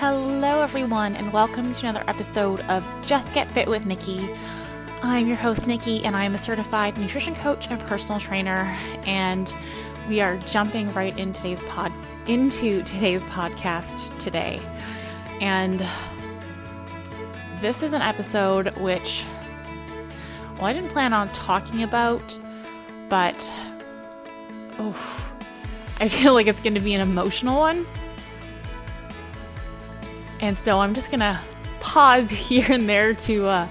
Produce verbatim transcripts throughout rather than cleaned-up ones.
Hello everyone, and welcome to another episode of Just Get Fit with Nikki. I'm your host Nikki, and I'm a certified nutrition coach and personal trainer, and we are jumping right in today's pod into today's podcast today. And this is an episode which well, I didn't plan on talking about, but oh, I feel like it's going to be an emotional one. And so I'm just going to pause here and there to uh,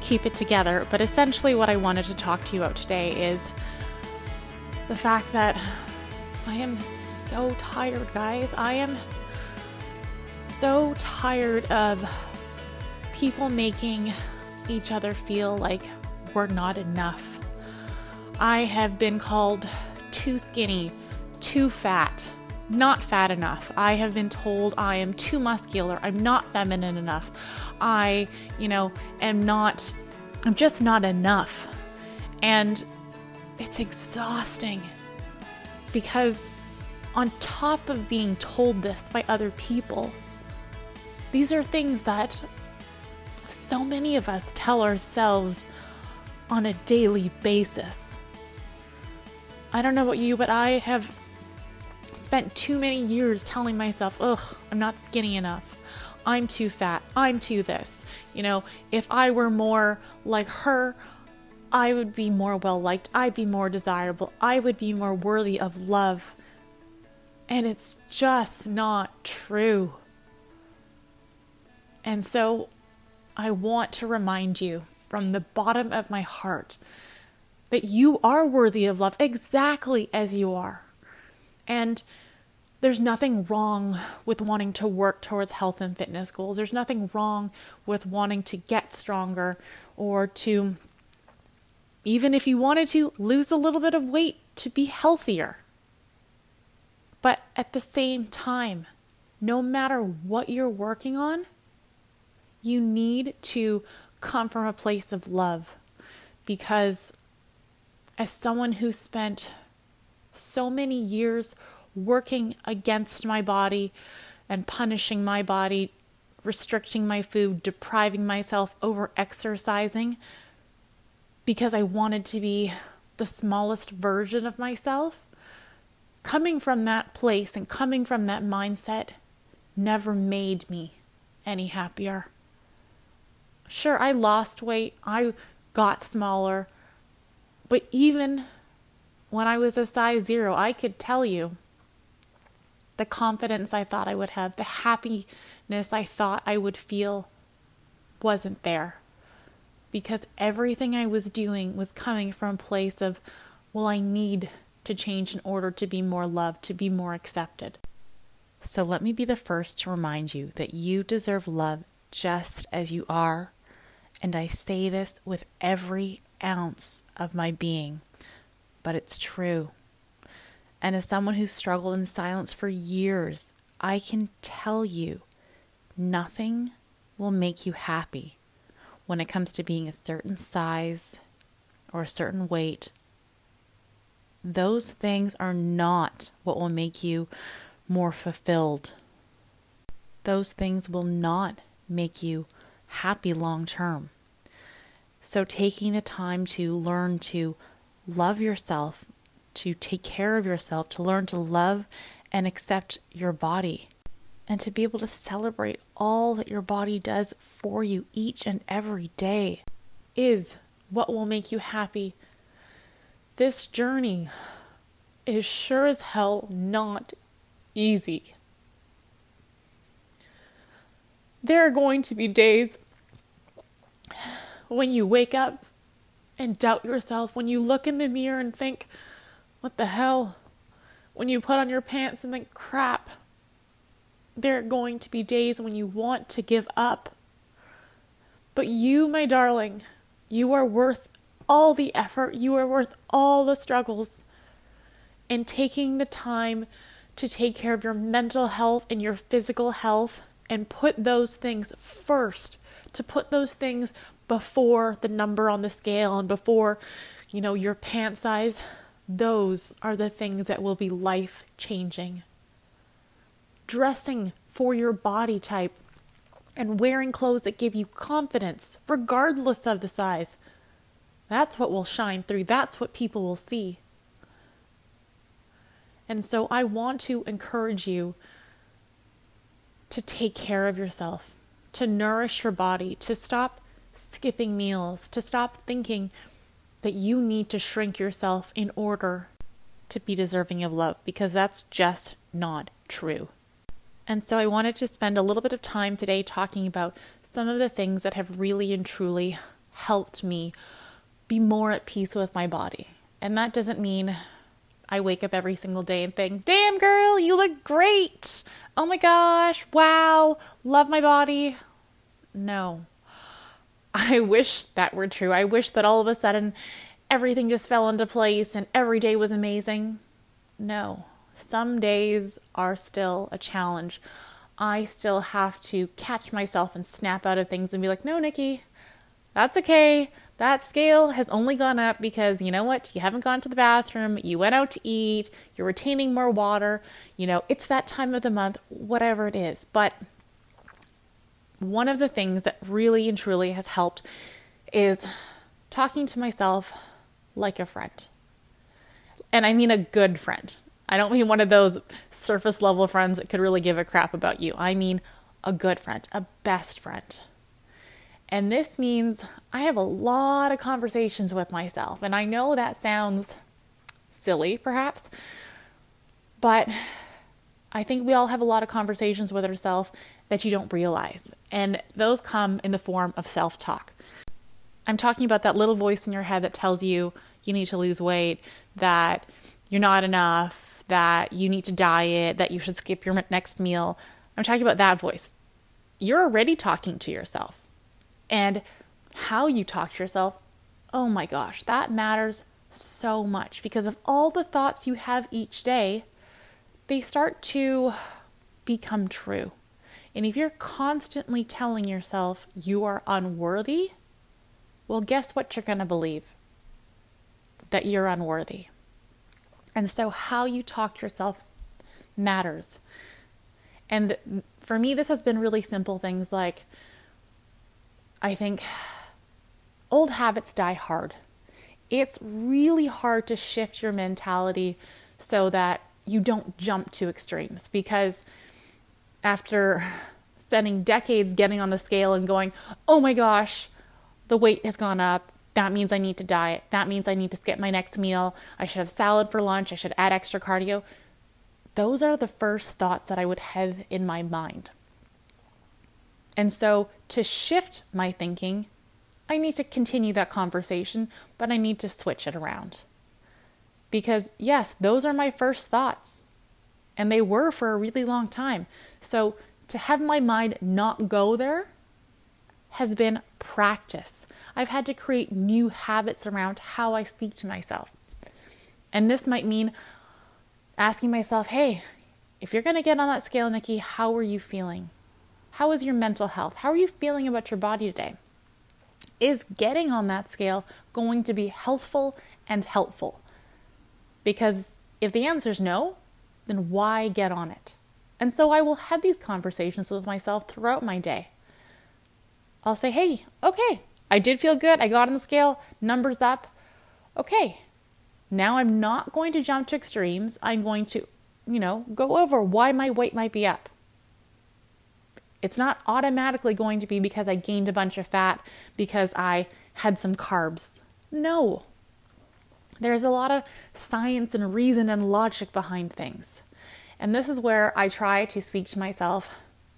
keep it together. But essentially what I wanted to talk to you about today is the fact that I am so tired, guys. I am so tired of people making each other feel like we're not enough. I have been called too skinny, too fat, not fat enough. I have been told I am too muscular. I'm not feminine enough. I, you know, am not, I'm just not enough. And it's exhausting because on top of being told this by other people, these are things that so many of us tell ourselves on a daily basis. I don't know about you, but I have spent too many years telling myself, ugh, I'm not skinny enough. I'm too fat. I'm too this. You know, if I were more like her, I would be more well-liked. I'd be more desirable. I would be more worthy of love. And it's just not true. And so I want to remind you from the bottom of my heart that you are worthy of love exactly as you are. And there's nothing wrong with wanting to work towards health and fitness goals. There's nothing wrong with wanting to get stronger or to, even if you wanted to, lose a little bit of weight to be healthier. But at the same time, no matter what you're working on, you need to come from a place of love. Because as someone who spent so many years working against my body and punishing my body, restricting my food, depriving myself, over exercising because I wanted to be the smallest version of myself. Coming from that place and coming from that mindset never made me any happier. Sure, I lost weight, I got smaller, but even when I was a size zero, I could tell you the confidence I thought I would have, the happiness I thought I would feel wasn't there. Because everything I was doing was coming from a place of, well, I need to change in order to be more loved, to be more accepted. So let me be the first to remind you that you deserve love just as you are. And I say this with every ounce of my being. But it's true. And as someone who's struggled in silence for years, I can tell you nothing will make you happy when it comes to being a certain size or a certain weight. Those things are not what will make you more fulfilled. Those things will not make you happy long term. So taking the time to learn to love yourself, to take care of yourself, to learn to love and accept your body, and to be able to celebrate all that your body does for you each and every day is what will make you happy. This journey is sure as hell not easy. There are going to be days when you wake up and doubt yourself, when you look in the mirror and think, what the hell? When you put on your pants and think, crap. There are going to be days when you want to give up. But you, my darling, you are worth all the effort. You are worth all the struggles. And taking the time to take care of your mental health and your physical health, and put those things first, to put those things before the number on the scale and before, you know, your pant size, those are the things that will be life changing. dressing for your body type, and wearing clothes that give you confidence, regardless of the size. That's what will shine through. That's what people will see. And so I want to encourage you to take care of yourself, to nourish your body, to stop skipping meals, to stop thinking that you need to shrink yourself in order to be deserving of love, because that's just not true. And so I wanted to spend a little bit of time today talking about some of the things that have really and truly helped me be more at peace with my body. And that doesn't mean I wake up every single day and think, damn girl, you look great. Oh my gosh, wow, love my body. No. I wish that were true. I wish that all of a sudden everything just fell into place and every day was amazing. No, some days are still a challenge. I still have to catch myself and snap out of things and be like, no, Nikki, that's okay. That scale has only gone up because, you know what? You haven't gone to the bathroom. You went out to eat. You're retaining more water. You know, it's that time of the month, whatever it is. But one of the things that really and truly has helped is talking to myself like a friend. And I mean a good friend. I don't mean one of those surface level friends that could really give a crap about you. I mean a good friend, a best friend. And this means I have a lot of conversations with myself. And I know that sounds silly, perhaps, but I think we all have a lot of conversations with ourselves that you don't realize. And those come in the form of self-talk. I'm talking about that little voice in your head that tells you you need to lose weight, that you're not enough, that you need to diet, that you should skip your next meal. I'm talking about that voice. You're already talking to yourself. And how you talk to yourself, oh my gosh, that matters so much, because of all the thoughts you have each day, they start to become true. And if you're constantly telling yourself you are unworthy, well, guess what you're going to believe? That you're unworthy. And so how you talk to yourself matters. And for me, this has been really simple things like, I think old habits die hard. It's really hard to shift your mentality so that you don't jump to extremes, because after spending decades getting on the scale and going, oh my gosh, the weight has gone up. That means I need to diet. That means I need to skip my next meal. I should have salad for lunch. I should add extra cardio. Those are the first thoughts that I would have in my mind. And so to shift my thinking, I need to continue that conversation, but I need to switch it around. Because yes, those are my first thoughts, and they were for a really long time. So to have my mind not go there has been practice. I've had to create new habits around how I speak to myself. And this might mean asking myself, hey, if you're going to get on that scale, Nikki, how are you feeling? How is your mental health? How are you feeling about your body today? Is getting on that scale going to be healthful and helpful? Because if the answer is no, then why get on it? And so I will have these conversations with myself throughout my day. I'll say, hey, okay, I did feel good. I got on the scale, numbers up. Okay, now I'm not going to jump to extremes. I'm going to, you know, go over why my weight might be up. It's not automatically going to be because I gained a bunch of fat, because I had some carbs. No. There's a lot of science and reason and logic behind things. And this is where I try to speak to myself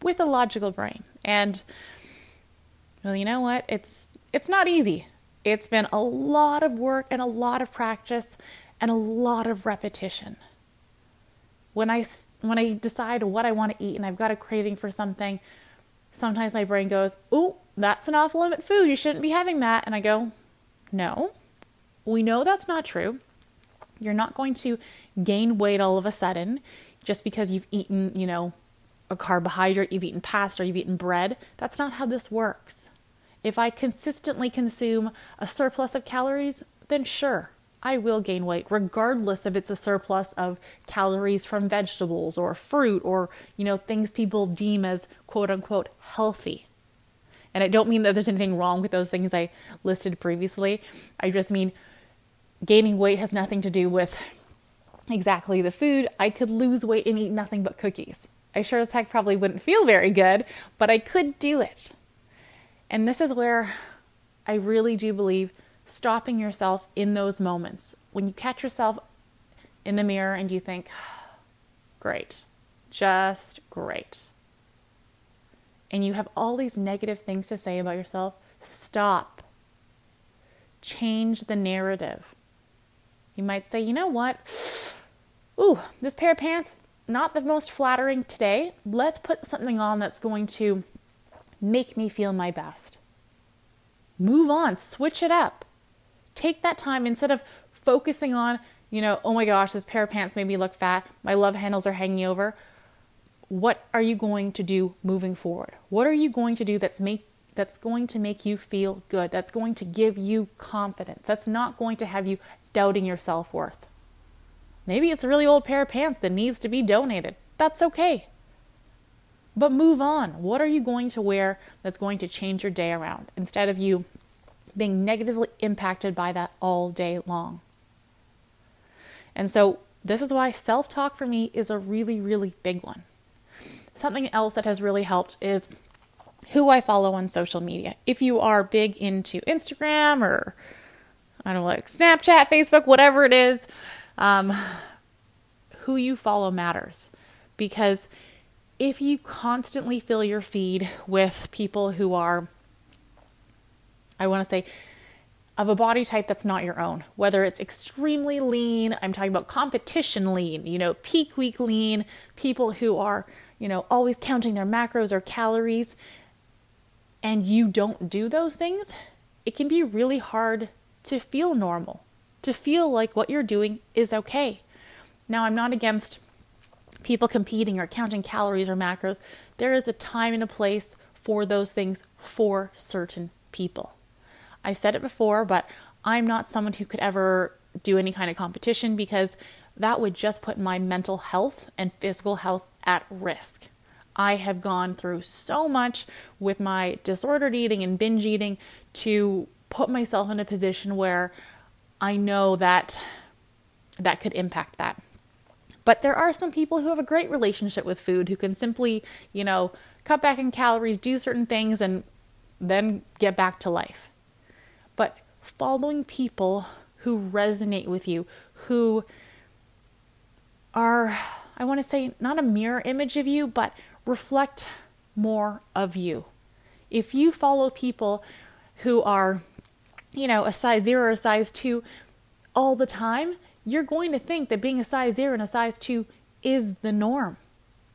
with a logical brain. And well, you know what? It's it's not easy. It's been a lot of work and a lot of practice and a lot of repetition. When I when I decide what I want to eat and I've got a craving for something, sometimes my brain goes, "Ooh, that's an off-limit food. You shouldn't be having that." And I go, "No. We know that's not true. You're not going to gain weight all of a sudden just because you've eaten, you know, a carbohydrate, you've eaten pasta, you've eaten bread. That's not how this works. If I consistently consume a surplus of calories, then sure, I will gain weight, regardless if it's a surplus of calories from vegetables or fruit or, you know, things people deem as quote unquote healthy. And I don't mean that there's anything wrong with those things I listed previously. I just mean gaining weight has nothing to do with exactly the food. I could lose weight and eat nothing but cookies. I sure as heck probably wouldn't feel very good, but I could do it. And this is where I really do believe stopping yourself in those moments. When you catch yourself in the mirror and you think, great, just great. And you have all these negative things to say about yourself, stop. Change the narrative. You might say, you know what? Ooh, this pair of pants, not the most flattering today. Let's put something on that's going to make me feel my best. Move on, switch it up. Take that time instead of focusing on, you know, oh my gosh, this pair of pants made me look fat. My love handles are hanging over. What are you going to do moving forward? What are you going to do that's make that's going to make you feel good? That's going to give you confidence. That's not going to have you doubting your self-worth. Maybe it's a really old pair of pants that needs to be donated. That's okay. But move on. What are you going to wear that's going to change your day around instead of you being negatively impacted by that all day long? And so this is why self-talk for me is a really, really big one. Something else that has really helped is who I follow on social media. If you are big into Instagram or, I don't know, like Snapchat, Facebook, whatever it is, um, who you follow matters. Because if you constantly fill your feed with people who are, I want to say, of a body type that's not your own, whether it's extremely lean, I'm talking about competition lean, you know, peak week lean, people who are, you know, always counting their macros or calories, and you don't do those things, it can be really hard to feel normal, to feel like what you're doing is okay. Now, I'm not against people competing or counting calories or macros. There is a time and a place for those things for certain people. I've said it before, but I'm not someone who could ever do any kind of competition because that would just put my mental health and physical health at risk. I have gone through so much with my disordered eating and binge eating to put myself in a position where I know that that could impact that. But there are some people who have a great relationship with food who can simply, you know, cut back in calories, do certain things, and then get back to life. But following people who resonate with you, who are, I want to say, not a mirror image of you, but reflect more of you. If you follow people who are, you know, a size zero or a size two all the time, you're going to think that being a size zero and a size two is the norm.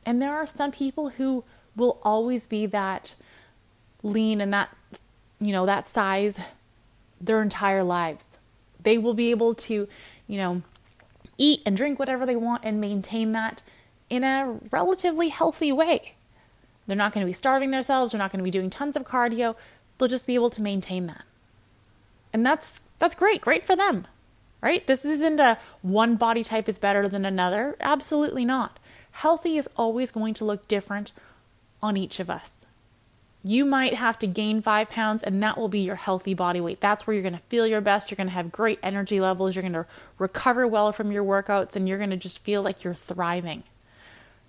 And there are some people who will always be that lean and that, you know, that size their entire lives. They will be able to, you know, eat and drink whatever they want and maintain that in a relatively healthy way. They're not going to be starving themselves. They're not going to be doing tons of cardio. They'll just be able to maintain that. And that's, that's great. Great for them. Right? This isn't a one body type is better than another. Absolutely not. Healthy is always going to look different on each of us. You might have to gain five pounds and that will be your healthy body weight. That's where you're going to feel your best. You're going to have great energy levels. You're going to recover well from your workouts and you're going to just feel like you're thriving.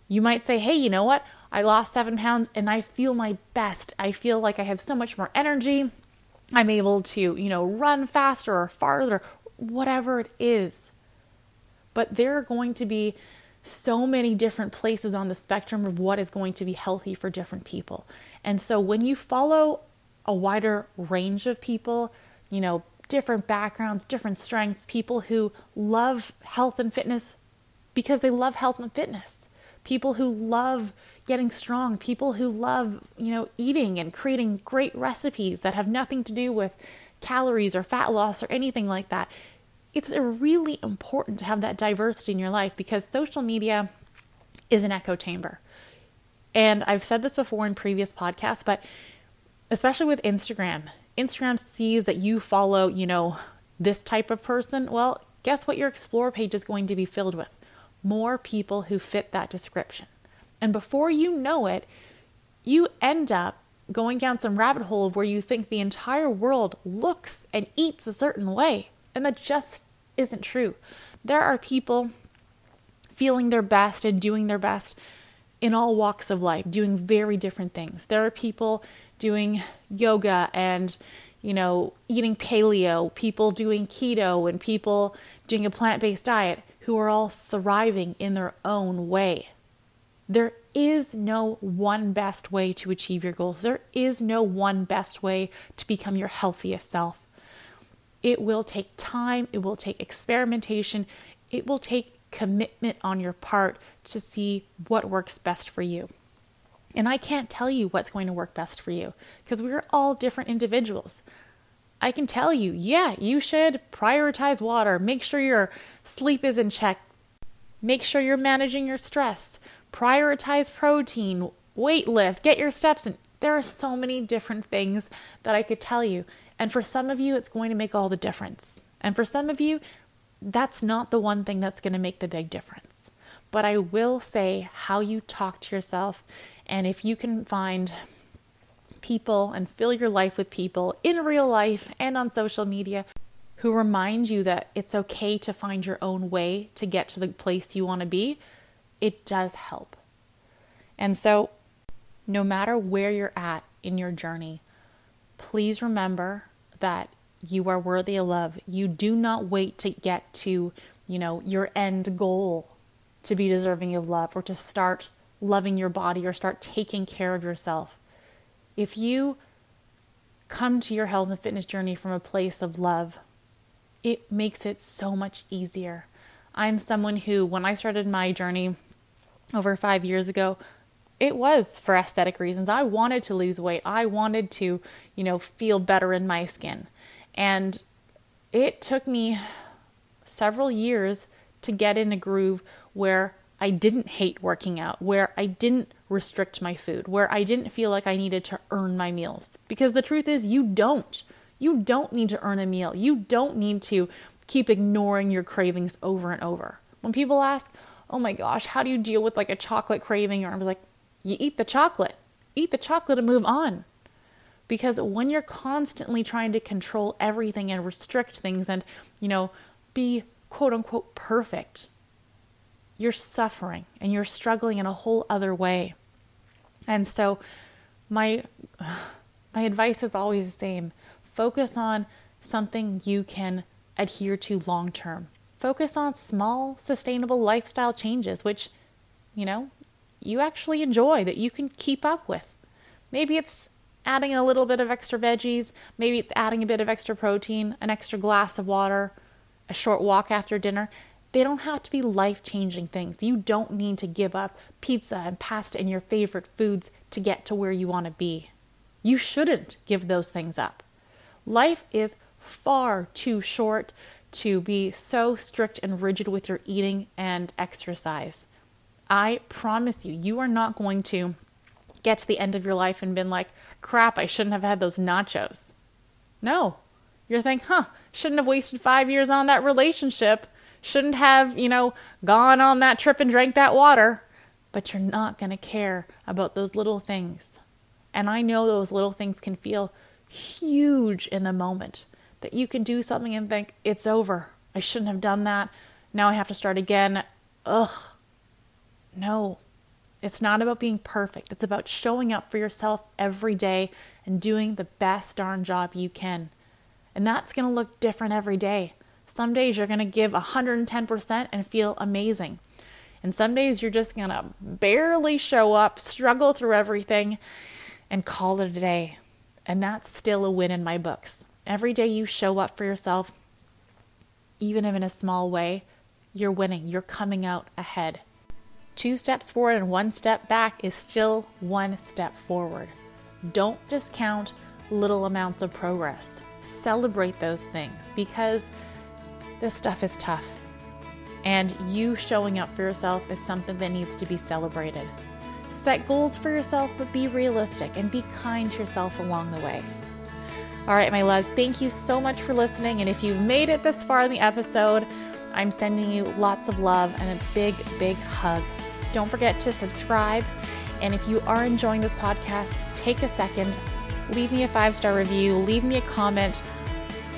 You might say, hey, you know what? I lost seven pounds and I feel my best. I feel like I have so much more energy. I'm able to, you know, run faster or farther, whatever it is. But there are going to be so many different places on the spectrum of what is going to be healthy for different people. And so when you follow a wider range of people, you know, different backgrounds, different strengths, people who love health and fitness because they love health and fitness, people who love getting strong, people who love, you know, eating and creating great recipes that have nothing to do with calories or fat loss or anything like that. It's really important to have that diversity in your life because social media is an echo chamber. And I've said this before in previous podcasts, but especially with Instagram, Instagram sees that you follow, you know, this type of person. Well, guess what your Explore page is going to be filled with? More people who fit that description. And before you know it, you end up going down some rabbit hole of where you think the entire world looks and eats a certain way. And that just isn't true. There are people feeling their best and doing their best in all walks of life, doing very different things. There are people doing yoga and, you know, eating paleo, people doing keto, and people doing a plant-based diet who are all thriving in their own way. There is no one best way to achieve your goals. There is no one best way to become your healthiest self. It will take time. It will take experimentation. It will take commitment on your part to see what works best for you. And I can't tell you what's going to work best for you because we're all different individuals. I can tell you, yeah, you should prioritize water. Make sure your sleep is in check. Make sure you're managing your stress. Prioritize protein, weight lift, get your steps in. There are so many different things that I could tell you. And for some of you, it's going to make all the difference. And for some of you, that's not the one thing that's going to make the big difference. But I will say how you talk to yourself, and if you can find people and fill your life with people in real life and on social media who remind you that it's okay to find your own way to get to the place you want to be, it does help. And so no matter where you're at in your journey, please remember that you are worthy of love. You do not wait to get to, you know, your end goal to be deserving of love or to start loving your body or start taking care of yourself. If you come to your health and fitness journey from a place of love, it makes it so much easier. I'm someone who, when I started my journey over five years ago, it was for aesthetic reasons. I wanted to lose weight. I wanted to, you know, feel better in my skin. And it took me several years to get in a groove where I didn't hate working out, where I didn't restrict my food, where I didn't feel like I needed to earn my meals. Because the truth is, you don't. You don't need to earn a meal. You don't need to keep ignoring your cravings over and over. When people ask, oh my gosh, how do you deal with like a chocolate craving? Or I was like, you eat the chocolate. Eat the chocolate and move on. Because when you're constantly trying to control everything and restrict things and, you know, be quote unquote perfect, you're suffering and you're struggling in a whole other way. And so my my advice is always the same. Focus on something you can adhere to long term. Focus on small, sustainable lifestyle changes, which, you know, you actually enjoy, that you can keep up with. Maybe it's adding a little bit of extra veggies. Maybe it's adding a bit of extra protein, an extra glass of water, a short walk after dinner. They don't have to be life-changing things. You don't need to give up pizza and pasta and your favorite foods to get to where you want to be. You shouldn't give those things up. Life is far too short to be so strict and rigid with your eating and exercise. I promise you, you are not going to get to the end of your life and been like, crap, I shouldn't have had those nachos. No. You're thinking, huh, shouldn't have wasted five years on that relationship. Shouldn't have, you know, gone on that trip and drank that water. But you're not going to care about those little things. And I know those little things can feel huge in the moment, that you can do something and think, it's over. I shouldn't have done that. Now I have to start again. Ugh. No. It's not about being perfect. It's about showing up for yourself every day and doing the best darn job you can. And that's going to look different every day. Some days you're going to give one hundred ten percent and feel amazing. And some days you're just going to barely show up, struggle through everything, and call it a day. And that's still a win in my books. Every day you show up for yourself, even if in a small way, you're winning. You're coming out ahead. Two steps forward and one step back is still one step forward. Don't discount little amounts of progress. Celebrate those things, because this stuff is tough. And you showing up for yourself is something that needs to be celebrated. Set goals for yourself, but be realistic and be kind to yourself along the way. All right, my loves, thank you so much for listening. And if you've made it this far in the episode, I'm sending you lots of love and a big, big hug. Don't forget to subscribe. And if you are enjoying this podcast, take a second, leave me a five-star review, leave me a comment,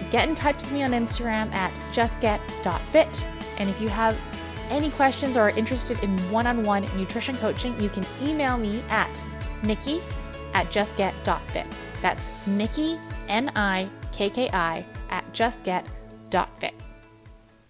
get in touch with me on Instagram at justget dot fit. And if you have any questions or are interested in one-on-one nutrition coaching, you can email me at nikki at justget.fit. That's Nikki, N I K K I, at justget.fit.